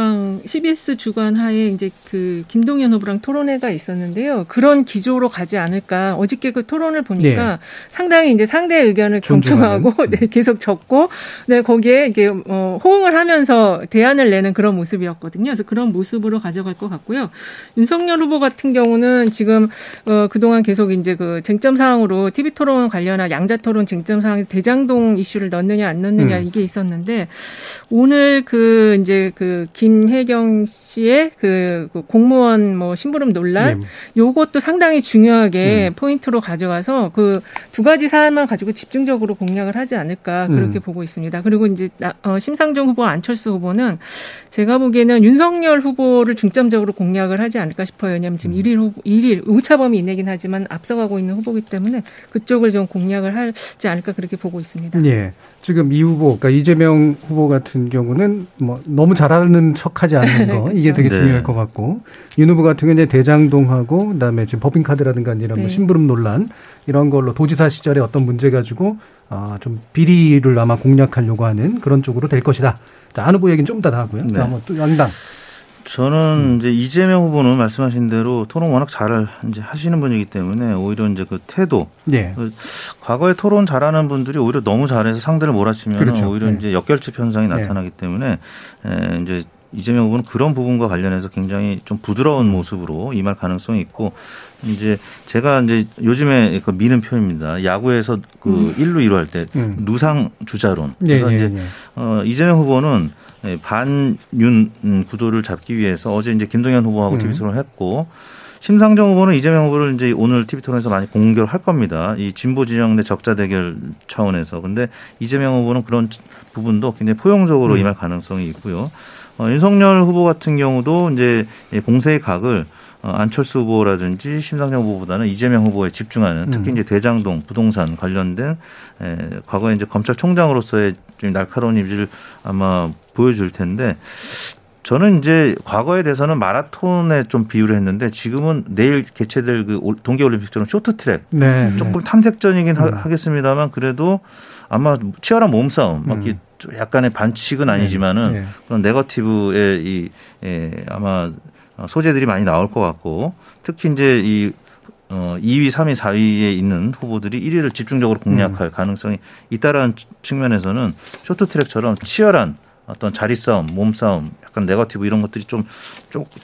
주관 하에 이제 그 김동연 후보랑 토론회가 있었는데요. 그런 기조로 가지 않을까. 어저께 그 토론을 보니까 상당히 이제 상대의 의견을 경청하고 계속 적고 거기에 이렇게 호응을 하면서 대안을 내는 그런 모습이었거든요. 그래서 그런 모습으로 가져갈 것 같고요. 윤석열 후보 같은 경우는 지금 그동안 계속 이제 그 쟁점 사항으로 TV 토론 관련한 양자 토론 쟁점 쟁점 사항이 대장동 이슈를 넣느냐 안 넣느냐 이게 있었는데 오늘 그 이제 그 김혜경 씨의 그 공무원 뭐 심부름 논란 요것도 상당히 중요하게 포인트로 가져가서 그 두 가지 사안만 가지고 집중적으로 공략을 하지 않을까 그렇게 보고 있습니다. 그리고 이제 심상정 후보, 안철수 후보는 제가 보기에는 윤석열 후보를 중점적으로 공략을 하지 않을까 싶어요. 왜냐하면 지금 1일 오차범위 이내긴 하지만 앞서가고 있는 후보기 때문에 그쪽을 좀 공략을 하지 않을까 그렇게 보고 있습니다. 예. 지금 이 후보, 그러니까 이재명 후보 같은 경우는 뭐 너무 잘하는 척하지 않는 거 이게 그렇죠. 되게 중요할 것 같고 윤 후보 같은 경우는 대장동하고 그다음에 지금 법인카드라든가 이런 뭐 심부름 논란 이런 걸로 도지사 시절에 어떤 문제 가지고 좀 비리를 아마 공략하려고 하는 그런 쪽으로 될 것이다. 자, 안 후보 얘기는 좀 더 하고요. 다음은 또 양당. 저는 이제 이재명 후보는 말씀하신 대로 토론 워낙 잘 이제 하시는 분이기 때문에 오히려 이제 그 태도, 그 과거에 토론 잘하는 분들이 오히려 너무 잘해서 상대를 몰아치면 그렇죠. 오히려 이제 역결집 현상이 나타나기 때문에 이제 이재명 후보는 그런 부분과 관련해서 굉장히 좀 부드러운 모습으로 임할 가능성이 있고 이제 제가 이제 요즘에 그 미는 표입니다. 야구에서 그 1루 2루 할 때 누상 주자론. 그래서 이제 이재명 후보는 반윤 구도를 잡기 위해서 어제 이제 김동연 후보하고 TV 토론을 했고 심상정 후보는 이재명 후보를 이제 오늘 TV 토론에서 많이 공격을 할 겁니다. 이 진보 진영 내 적자 대결 차원에서. 근데 이재명 후보는 그런 부분도 굉장히 포용적으로 임할 가능성이 있고요. 윤석열 후보 같은 경우도 이제 공세의 각을 안철수 후보라든지 심상정 후보보다는 이재명 후보에 집중하는 특히 이제 대장동 부동산 관련된 과거에 이제 검찰총장으로서의 좀 날카로운 이미지를 아마 보여줄 텐데 저는 이제 과거에 대해서는 마라톤에 좀 비유를 했는데 지금은 내일 개최될 그 동계올림픽처럼 쇼트트랙 조금 탐색전이긴 하겠습니다만 그래도 아마 치열한 몸싸움 약간의 반칙은 아니지만은 그런 네거티브의 아마 소재들이 많이 나올 것 같고 특히 이제 2위, 3위, 4위에 있는 후보들이 1위를 집중적으로 공략할 가능성이 있다라는 측면에서는 쇼트트랙처럼 치열한 어떤 자리싸움, 몸싸움, 약간 네거티브 이런 것들이 좀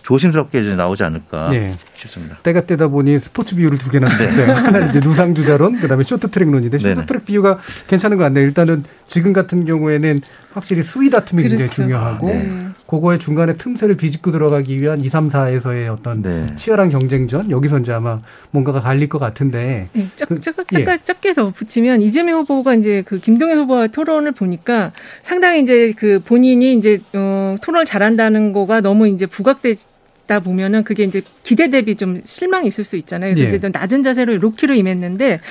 조심스럽게 이제 나오지 않을까 싶습니다. 때가 때다 보니 스포츠 비유를 두 개나 썼어요. 하나는 이제 누상주자론, 그다음에 쇼트트랙론인데 쇼트트랙 비유가 괜찮은 것 같네요. 일단은 지금 같은 경우에는 확실히 수위 다툼이 굉장히 중요하고 그거의 중간에 틈새를 비집고 들어가기 위한 2, 3, 4에서의 어떤 치열한 경쟁전 여기서 이제 아마 뭔가가 갈릴 것 같은데 짧게 더 붙이면 이재명 후보가 이제 그 김동연 후보와 토론을 보니까 상당히 이제 그 본인이 이제 토론을 잘한다는 거가 너무 이제 부각되지. 보면은 그게 이제 기대 대비 좀 실망이 있을 수 있잖아요. 그래서 이제 낮은 자세로 로키로 임했는데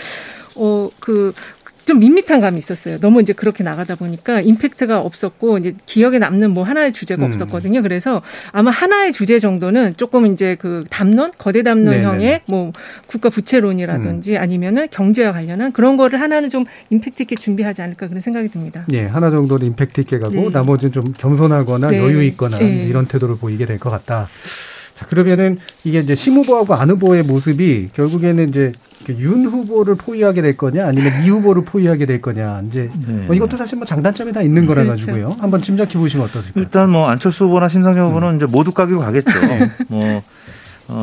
좀 밋밋한 감이 있었어요. 너무 이제 그렇게 나가다 보니까 임팩트가 없었고 이제 기억에 남는 뭐 하나의 주제가 없었거든요. 그래서 아마 하나의 주제 정도는 조금 이제 그 담론, 거대 담론형의 뭐 국가 부채론이라든지 아니면은 경제와 관련한 그런 거를 하나는 좀 임팩트 있게 준비하지 않을까 그런 생각이 듭니다. 예, 하나 정도는 임팩트 있게 가고 나머지는 좀 겸손하거나 여유 있거나 이런 태도를 보이게 될 것 같다. 자, 그러면은 이게 이제 심 후보하고 안 후보의 모습이 결국에는 이제 윤 후보를 포위하게 될 거냐 아니면 이 후보를 포위하게 될 거냐 이제 이것도 사실 뭐 장단점이 다 있는 거라 가지고요. 그렇죠. 한번 짐작해 보시면 어떠실까요? 일단 뭐 안철수 후보나 심상정 후보는 이제 모두 까기로 가겠죠. 뭐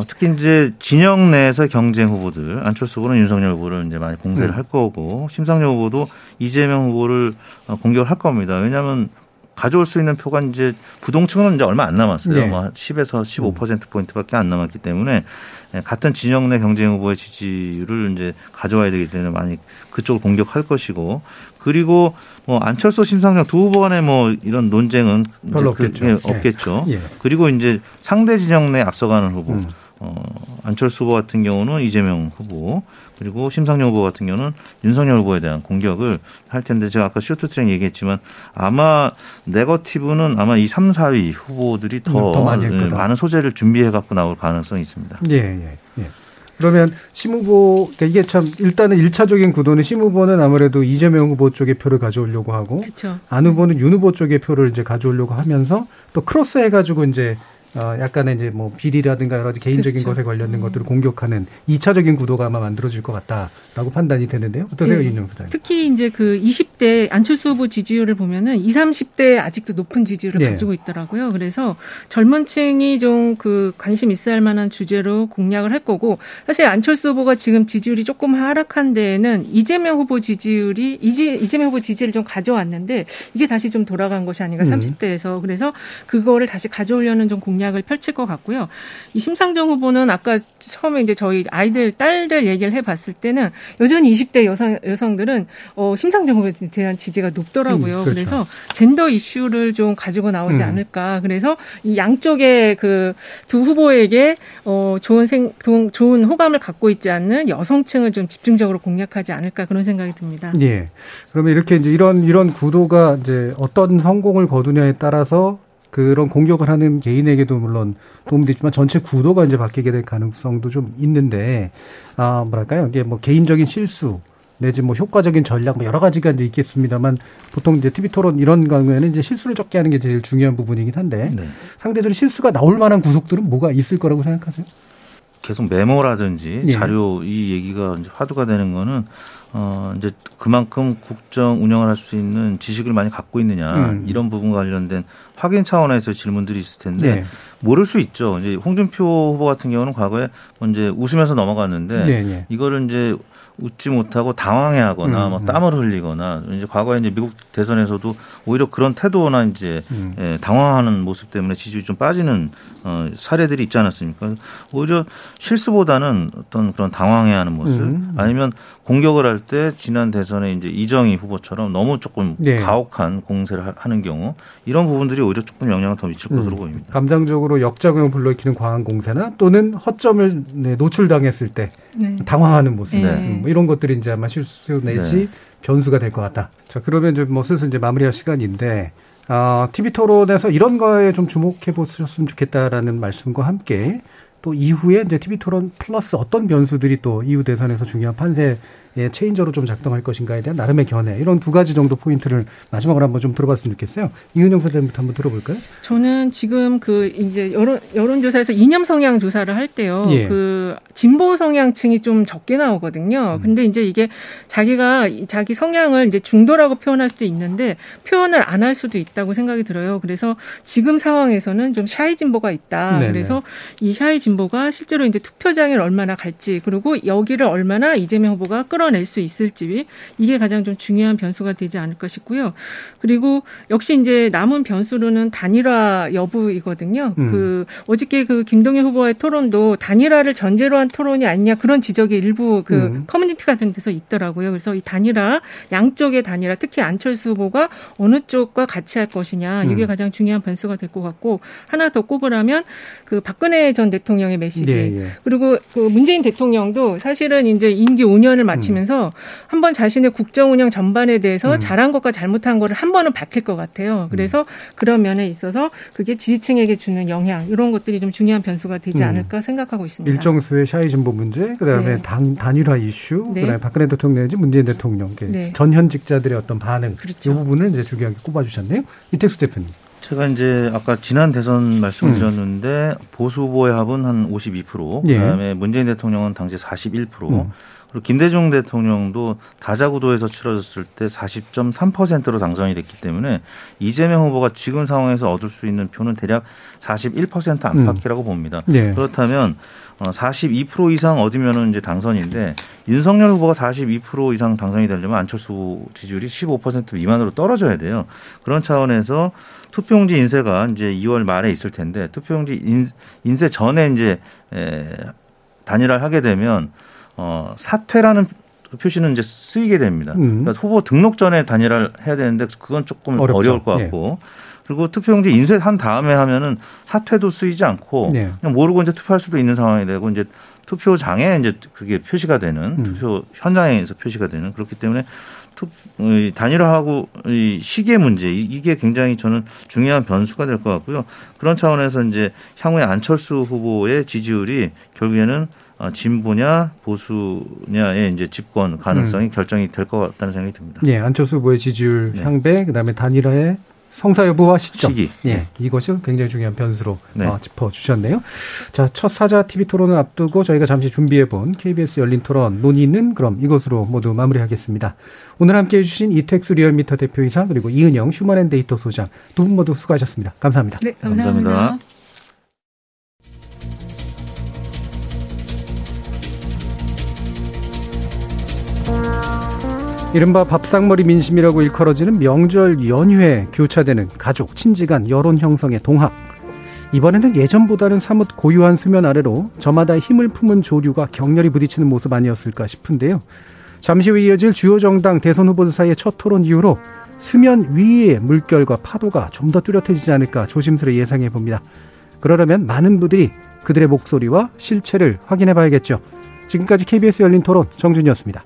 특히 이제 진영 내에서 경쟁 후보들 안철수 후보는 윤석열 후보를 이제 많이 공세를 할 거고 심상정 후보도 이재명 후보를 공격을 할 겁니다. 왜냐하면 가져올 수 있는 표가 이제 부동층은 이제 얼마 안 남았어요. 뭐 10에서 15%포인트밖에 안 남았기 때문에 같은 진영 내 경쟁 후보의 지지를 이제 가져와야 되기 때문에 많이 그쪽을 공격할 것이고 그리고 뭐 안철수 심상정 두 후보 간의 뭐 이런 논쟁은 별로 없겠죠. 그리고 이제 상대 진영 내 앞서가는 후보. 안철수 후보 같은 경우는 이재명 후보 그리고 심상정 후보 같은 경우는 윤석열 후보에 대한 공격을 할 텐데 제가 아까 쇼트트랙 얘기했지만 아마 네거티브는 아마 이 3, 4위 후보들이 더 많은 소재를 준비해 갖고 나올 가능성이 있습니다. 그러면 심 후보 그러니까 이게 참 일단은 1차적인 구도는 심 후보는 아무래도 이재명 후보 쪽의 표를 가져오려고 하고 안 후보는 윤 후보 쪽의 표를 이제 가져오려고 하면서 또 크로스해가지고 이제 약간의 이제 뭐 비리라든가 여러 가지 개인적인 그렇죠. 것에 관련된 것들을 공격하는 2차적인 구도가 아마 만들어질 것 같다라고 판단이 되는데요. 어떠세요, 이은영 소장님? 특히 이제 그 20대 안철수 후보 지지율을 보면은 20, 30대에 아직도 높은 지지율을 가지고 있더라고요. 그래서 젊은 층이 좀 그 관심 있어야 할 만한 주제로 공략을 할 거고, 사실 안철수 후보가 지금 지지율이 조금 하락한 데에는 이재명 후보 지지율이 이재명 후보 지지를 좀 가져왔는데 이게 다시 좀 돌아간 것이 아닌가 30대에서 그래서 그거를 다시 가져오려는 좀 공략을 펼칠 것 같고요. 이 심상정 후보는 아까 처음에 이제 저희 아이들 딸들 얘기를 해봤을 때는 여전히 20대 여성들은 심상정 후보에 대한 지지가 높더라고요. 그렇죠. 그래서 젠더 이슈를 좀 가지고 나오지 않을까. 그래서 이 양쪽의 그 두 후보에게 좋은 호감을 갖고 있지 않는 여성층을 좀 집중적으로 공략하지 않을까 그런 생각이 듭니다. 예. 그러면 이렇게 이제 이런 구도가 이제 어떤 성공을 거두냐에 따라서 그런 공격을 하는 개인에게도 물론 도움이 되지만 전체 구도가 이제 바뀌게 될 가능성도 좀 있는데, 이게 뭐 개인적인 실수 내지 뭐 효과적인 전략 뭐 여러 가지가 이제 있겠습니다만 보통 이제 TV 토론 이런 경우에는 이제 실수를 적게 하는 게 제일 중요한 부분이긴 한데 상대적으로 실수가 나올 만한 구석들은 뭐가 있을 거라고 생각하세요? 계속 메모라든지 자료 이 얘기가 이제 화두가 되는 거는 이제 그만큼 국정 운영을 할 수 있는 지식을 많이 갖고 있느냐 이런 부분과 관련된 확인 차원에서 질문들이 있을 텐데 모를 수 있죠. 이제 홍준표 후보 같은 경우는 과거에 이제 웃으면서 넘어갔는데 이거를 이제 웃지 못하고 당황해하거나 막 땀을 흘리거나 이제 과거에 이제 미국 대선에서도 오히려 그런 태도나 이제 당황하는 모습 때문에 지지율이 좀 빠지는 사례들이 있지 않았습니까? 오히려 실수보다는 어떤 그런 당황해하는 모습 아니면 공격을 할 때 지난 대선에 이제 이정희 후보처럼 너무 조금 가혹한 공세를 하는 경우 이런 부분들이 오히려 조금 영향을 더 미칠 것으로 보입니다. 감정적으로 역작용을 불러일으키는 과한 공세나 또는 허점을 노출당했을 때 당황하는 모습 이런 것들이 이제 아마 실수 내지 변수가 될 것 같다. 자, 그러면 이제 뭐 슬슬 이제 마무리할 시간인데, TV 토론에서 이런 거에 좀 주목해 보셨으면 좋겠다라는 말씀과 함께 또 이후에 이제 TV 토론 플러스 어떤 변수들이 또 이후 대선에서 중요한 판세의 체인저로 좀 작동할 것인가에 대한 나름의 견해 이런 두 가지 정도 포인트를 마지막으로 한번 좀 들어봤으면 좋겠어요. 이은영 선생님부터 한번 들어볼까요? 저는 지금 그 이제 여론조사에서 이념 성향 조사를 할 때요, 그 진보 성향층이 좀 적게 나오거든요. 근데 이제 이게 자기 성향을 이제 중도라고 표현할 수도 있는데 표현을 안 할 수도 있다고 생각이 들어요. 그래서 지금 상황에서는 좀 샤이 진보가 있다. 네네. 그래서 이 샤이 진보가 실제로 이제 투표장에 얼마나 갈지 그리고 여기를 얼마나 이재명 후보가 끌어낼 수 있을지 이게 가장 좀 중요한 변수가 되지 않을까 싶고요. 그리고 역시 이제 남은 변수로는 단일화 여부이거든요. 그 어저께 그 김동연 후보의 토론도 단일화를 전제로 한 토론이 아니냐 그런 지적이 일부 그 커뮤니티 같은 데서 있더라고요. 그래서 이 단일화 양쪽의 단일화 특히 안철수 후보가 어느 쪽과 같이 할 것이냐 이게 가장 중요한 변수가 될 것 같고 하나 더 꼽으라면 그 박근혜 전 대통령의 메시지 그리고 그 문재인 대통령도 사실은 이제 임기 5년을 마치면서 한번 자신의 국정 운영 전반에 대해서 잘한 것과 잘못한 것을 한 번은 밝힐 것 같아요. 그래서 그런 면에 있어서 그게 지지층에게 주는 영향 이런 것들이 좀 중요한 변수가 되지 않을까 생각하고 있습니다. 일정수의 샤이 진보 문제, 그다음에 단일화 이슈, 그다음에 박근혜 대통령인지 문재인 대통령 전현직자들의 어떤 반응 이 부분을 이제 중요하게 꼽아주셨네요. 이택수 대표님. 제가 이제 아까 지난 대선 말씀드렸는데 보수 후보의 합은 한 52%, 그다음에 문재인 대통령은 당시 41%, 그리고 김대중 대통령도 다자구도에서 치러졌을 때 40.3%로 당선이 됐기 때문에 이재명 후보가 지금 상황에서 얻을 수 있는 표는 대략 41% 안팎이라고 봅니다. 그렇다면 42% 이상 얻으면 이제 당선인데 윤석열 후보가 42% 이상 당선이 되려면 안철수 지지율이 15% 미만으로 떨어져야 돼요. 그런 차원에서 투표용지 인쇄가 이제 2월 말에 있을 텐데 투표용지 인쇄 전에 이제 단일화를 하게 되면 사퇴라는 표시는 이제 쓰이게 됩니다. 그러니까 후보 등록 전에 단일화를 해야 되는데 그건 조금 어려울 것 같고 그리고 투표용지 인쇄한 다음에 하면은 사퇴도 쓰이지 않고 그냥 모르고 이제 투표할 수도 있는 상황이 되고 이제 투표장에 이제 그게 표시가 되는 투표 현장에서 표시가 되는 그렇기 때문에 단일화하고 이 시기의 문제 이게 굉장히 저는 중요한 변수가 될 것 같고요. 그런 차원에서 이제 향후에 안철수 후보의 지지율이 결국에는 진보냐 보수냐의 이제 집권 가능성이 결정이 될 것 같다는 생각이 듭니다. 예, 안철수 후보의 지지율 향배, 그다음에 단일화의 성사 여부와 시점. 시기. 예, 이것이 굉장히 중요한 변수로 짚어주셨네요. 자, 첫 사자 TV 토론을 앞두고 저희가 잠시 준비해본 KBS 열린 토론 논의는 그럼 이것으로 모두 마무리하겠습니다. 오늘 함께해 주신 이택수 리얼미터 대표이사 그리고 이은영 휴먼앤데이터 소장 두 분 모두 수고하셨습니다. 감사합니다. 네, 감사합니다. 감사합니다. 이른바 밥상머리 민심이라고 일컬어지는 명절 연휴에 교차되는 가족, 친지간 여론 형성의 동학. 이번에는 예전보다는 사뭇 고요한 수면 아래로 저마다 힘을 품은 조류가 격렬히 부딪히는 모습 아니었을까 싶은데요. 잠시 후 이어질 주요 정당 대선 후보들 사이의 첫 토론 이후로 수면 위의 물결과 파도가 좀 더 뚜렷해지지 않을까 조심스레 예상해 봅니다. 그러려면 많은 분들이 그들의 목소리와 실체를 확인해 봐야겠죠. 지금까지 KBS 열린 토론 정준이었습니다.